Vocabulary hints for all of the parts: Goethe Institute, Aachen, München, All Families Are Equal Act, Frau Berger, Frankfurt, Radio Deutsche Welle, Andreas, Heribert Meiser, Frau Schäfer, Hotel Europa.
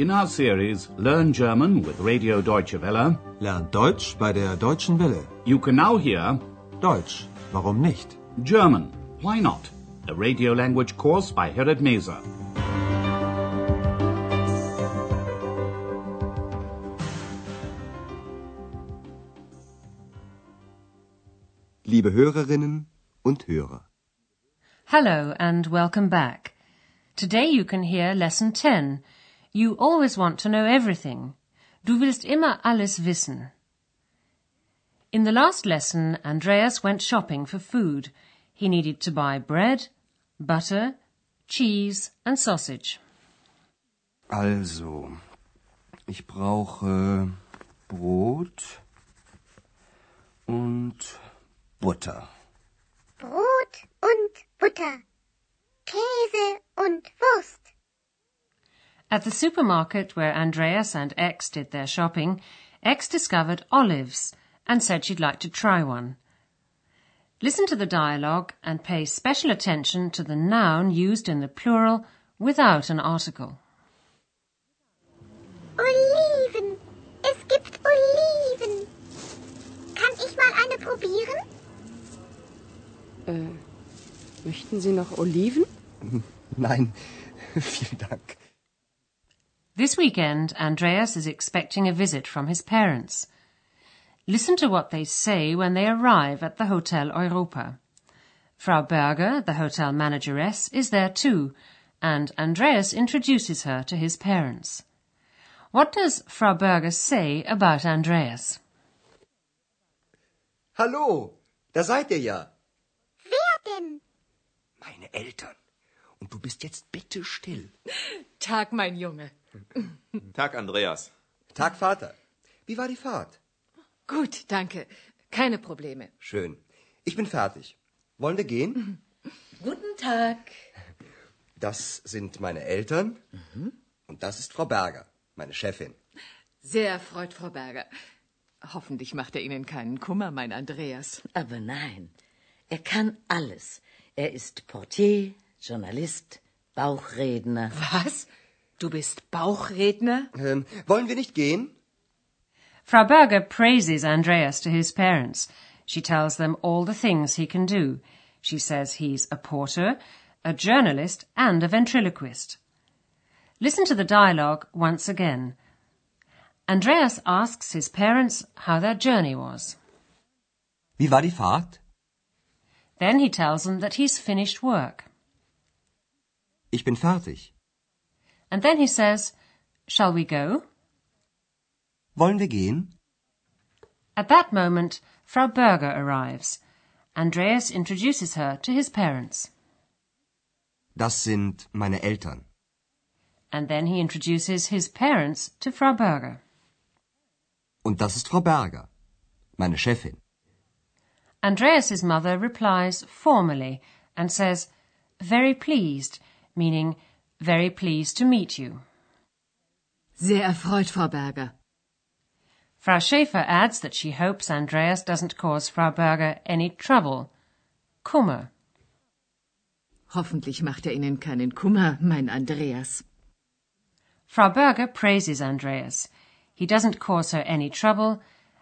In our series, Learn German with Radio Deutsche Welle. Lern Deutsch bei der Deutschen Welle. You can now hear Deutsch, warum nicht? German, why not? A radio language course by Heribert Meiser. Liebe Hörerinnen und Hörer. Hello and welcome back. Today you can hear Lesson 10. You always want to know everything. Du willst immer alles wissen. In the last lesson, Andreas went shopping for food. He needed to buy bread, butter, cheese and sausage. Also, ich brauche Brot und Butter. Brot und Butter. Käse und Wurst. At the supermarket where Andreas and X did their shopping, X discovered olives and said she'd like to try one. Listen to the dialogue and pay special attention to the noun used in the plural without an article. Oliven. Es gibt Oliven. Kann ich mal eine probieren? Möchten Sie noch Oliven? Nein, vielen Dank. This weekend, Andreas is expecting a visit from his parents. Listen to what they say when they arrive at the Hotel Europa. Frau Berger, the hotel manageress, is there too, and Andreas introduces her to his parents. What does Frau Berger say about Andreas? Hallo, da seid ihr ja. Wer denn? Meine Eltern. Und du bist jetzt bitte still. Tag, mein Junge. Tag, Andreas. Tag, Vater. Wie war die Fahrt? Gut, danke. Keine Probleme. Schön. Ich bin fertig. Wollen wir gehen? Guten Tag. Das sind meine Eltern. Mhm. Und das ist Frau Berger, meine Chefin. Sehr erfreut, Frau Berger. Hoffentlich macht er Ihnen keinen Kummer, mein Andreas. Aber nein. Er kann alles. Er ist Portier, Journalist, Bauchredner. Was? Du bist Bauchredner? Wollen wir nicht gehen? Frau Berger praises Andreas to his parents. She tells them all the things he can do. She says he's a porter, a journalist and a ventriloquist. Listen to the dialogue once again. Andreas asks his parents how their journey was. Wie war die Fahrt? Then he tells them that he's finished work. Ich bin fertig. And then he says, shall we go? Wollen wir gehen? At that moment, Frau Berger arrives. Andreas introduces her to his parents. Das sind meine Eltern. And then he introduces his parents to Frau Berger. Und das ist Frau Berger, meine Chefin. Andreas's mother replies formally and says, very pleased, meaning very pleased to meet you. Sehr erfreut, Frau Berger. Frau Schäfer adds that she hopes Andreas doesn't cause Frau Berger any trouble. Kummer. Hoffentlich macht er Ihnen keinen Kummer, mein Andreas. Frau Berger praises Andreas. He doesn't cause her any trouble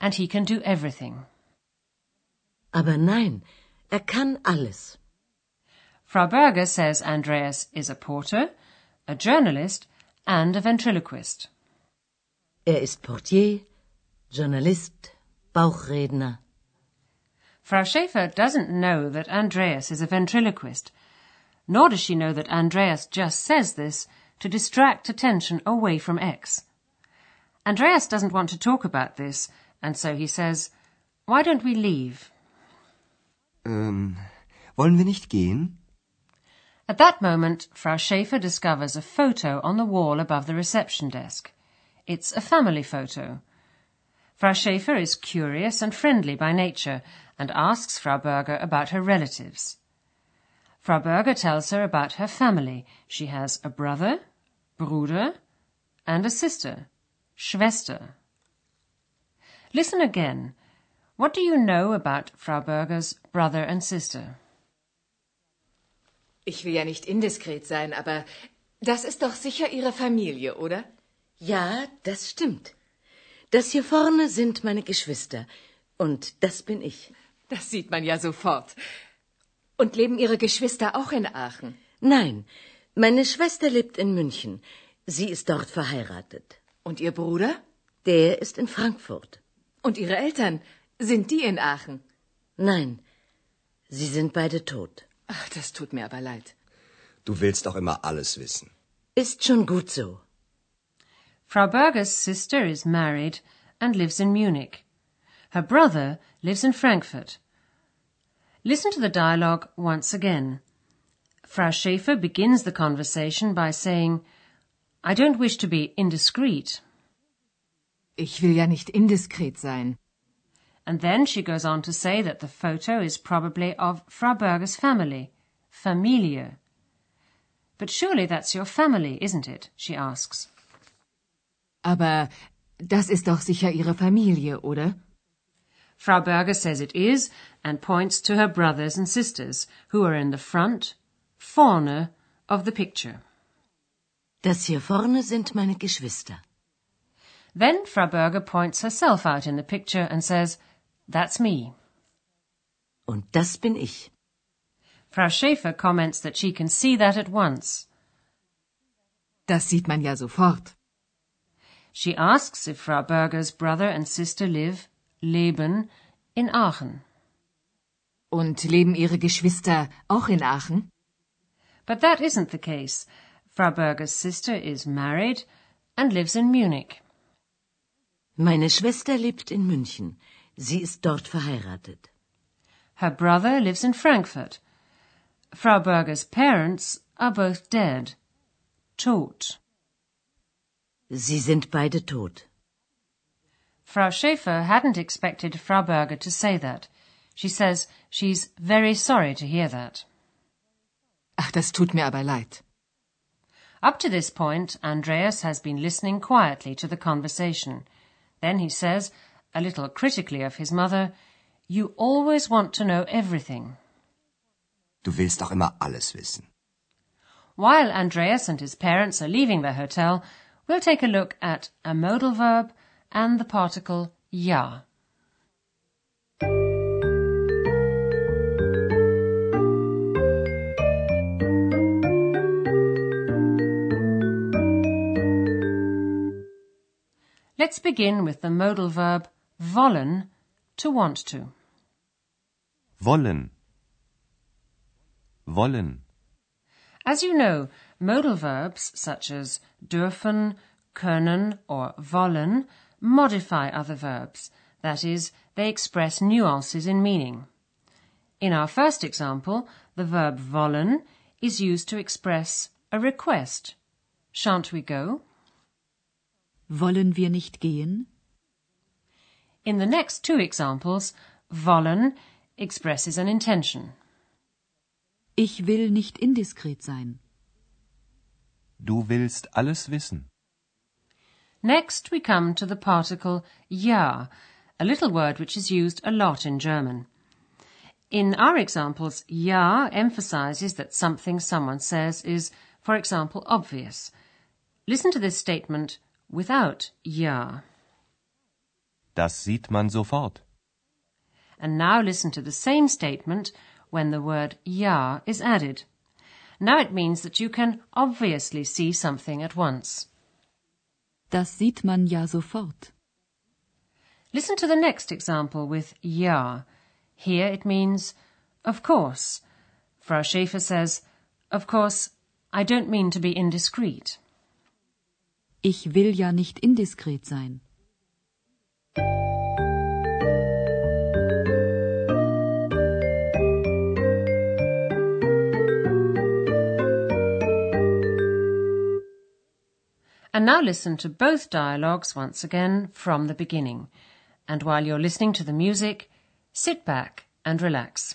and he can do everything. Aber nein, kann alles. Frau Berger says Andreas is a porter, a journalist and a ventriloquist. Ist Portier, Journalist, Bauchredner. Frau Schäfer doesn't know that Andreas is a ventriloquist, nor does she know that Andreas just says this to distract attention away from X. Andreas doesn't want to talk about this, and so he says, why don't we leave? Wollen wir nicht gehen? At that moment, Frau Schäfer discovers a photo on the wall above the reception desk. It's a family photo. Frau Schäfer is curious and friendly by nature and asks Frau Berger about her relatives. Frau Berger tells her about her family. She has a brother, Bruder, and a sister, Schwester. Listen again. What do you know about Frau Berger's brother and sister? Ich will ja nicht indiskret sein, aber das ist doch sicher Ihre Familie, oder? Ja, das stimmt. Das hier vorne sind meine Geschwister. Und das bin ich. Das sieht man ja sofort. Und leben Ihre Geschwister auch in Aachen? Nein, meine Schwester lebt in München. Sie ist dort verheiratet. Und Ihr Bruder? Der ist in Frankfurt. Und Ihre Eltern? Sind die in Aachen? Nein, sie sind beide tot. Ach, das tut mir aber leid. Du willst doch immer alles wissen. Ist schon gut so. Frau Berger's sister is married and lives in Munich. Her brother lives in Frankfurt. Listen to the dialogue once again. Frau Schäfer begins the conversation by saying, I don't wish to be indiscreet. Ich will ja nicht indiskret sein. And then she goes on to say that the photo is probably of Frau Berger's family, Familie. But surely that's your family, isn't it? She asks. Aber das ist doch sicher Ihre Familie, oder? Frau Berger says it is and points to her brothers and sisters, who are in the front, vorne, of the picture. Das hier vorne sind meine Geschwister. Then Frau Berger points herself out in the picture and says, That's me. Und das bin ich. Frau Schäfer comments that she can see that at once. Das sieht man ja sofort. She asks if Frau Berger's brother and sister leben, in Aachen. Und leben Ihre Geschwister auch in Aachen? But that isn't the case. Frau Berger's sister is married and lives in Munich. Meine Schwester lebt in München. Sie ist dort verheiratet. Her brother lives in Frankfurt. Frau Berger's parents are both dead. Tot. Sie sind beide tot. Frau Schäfer hadn't expected Frau Berger to say that. She says she's very sorry to hear that. Ach, das tut mir aber leid. Up to this point, Andreas has been listening quietly to the conversation. Then he says, a little critically of his mother, You always want to know everything. Du willst doch immer alles wissen. While Andreas and his parents are leaving their hotel, we'll take a look at a modal verb and the particle ja. Let's begin with the modal verb wollen, to want to. Wollen. Wollen. As you know, modal verbs such as dürfen, können or wollen modify other verbs. That is, they express nuances in meaning. In our first example, the verb wollen is used to express a request. Shan't we go? Wollen wir nicht gehen? In the next two examples, wollen expresses an intention. Ich will nicht indiskret sein. Du willst alles wissen. Next we come to the particle ja, a little word which is used a lot in German. In our examples, ja emphasizes that something someone says is, for example, obvious. Listen to this statement without ja. Das sieht man sofort. And now listen to the same statement when the word ja is added. Now it means that you can obviously see something at once. Das sieht man ja sofort. Listen to the next example with ja. Here it means, of course. Frau Schäfer says, of course, I don't mean to be indiscreet. Ich will ja nicht indiskret sein. And now listen to both dialogues once again from the beginning. And while you're listening to the music, sit back and relax.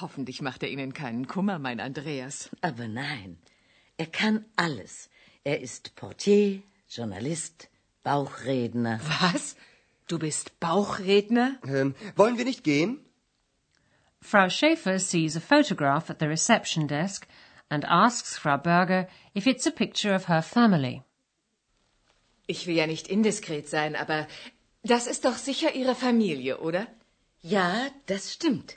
Hoffentlich macht er Ihnen keinen Kummer, mein Andreas. Aber nein, er kann alles. Er ist Portier, Journalist, Bauchredner. Was? Du bist Bauchredner? Wollen wir nicht gehen? Frau Schäfer sees a photograph at the reception desk and asks Frau Berger if it's a picture of her family. Ich will ja nicht indiskret sein, aber das ist doch sicher Ihre Familie, oder? Ja, das stimmt.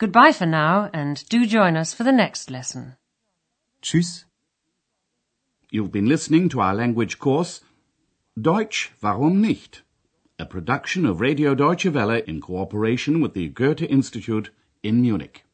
Goodbye for now and do join us for the next lesson. Tschüss. You've been listening to our language course, Deutsch, warum nicht? A production of Radio Deutsche Welle in cooperation with the Goethe Institute in Munich.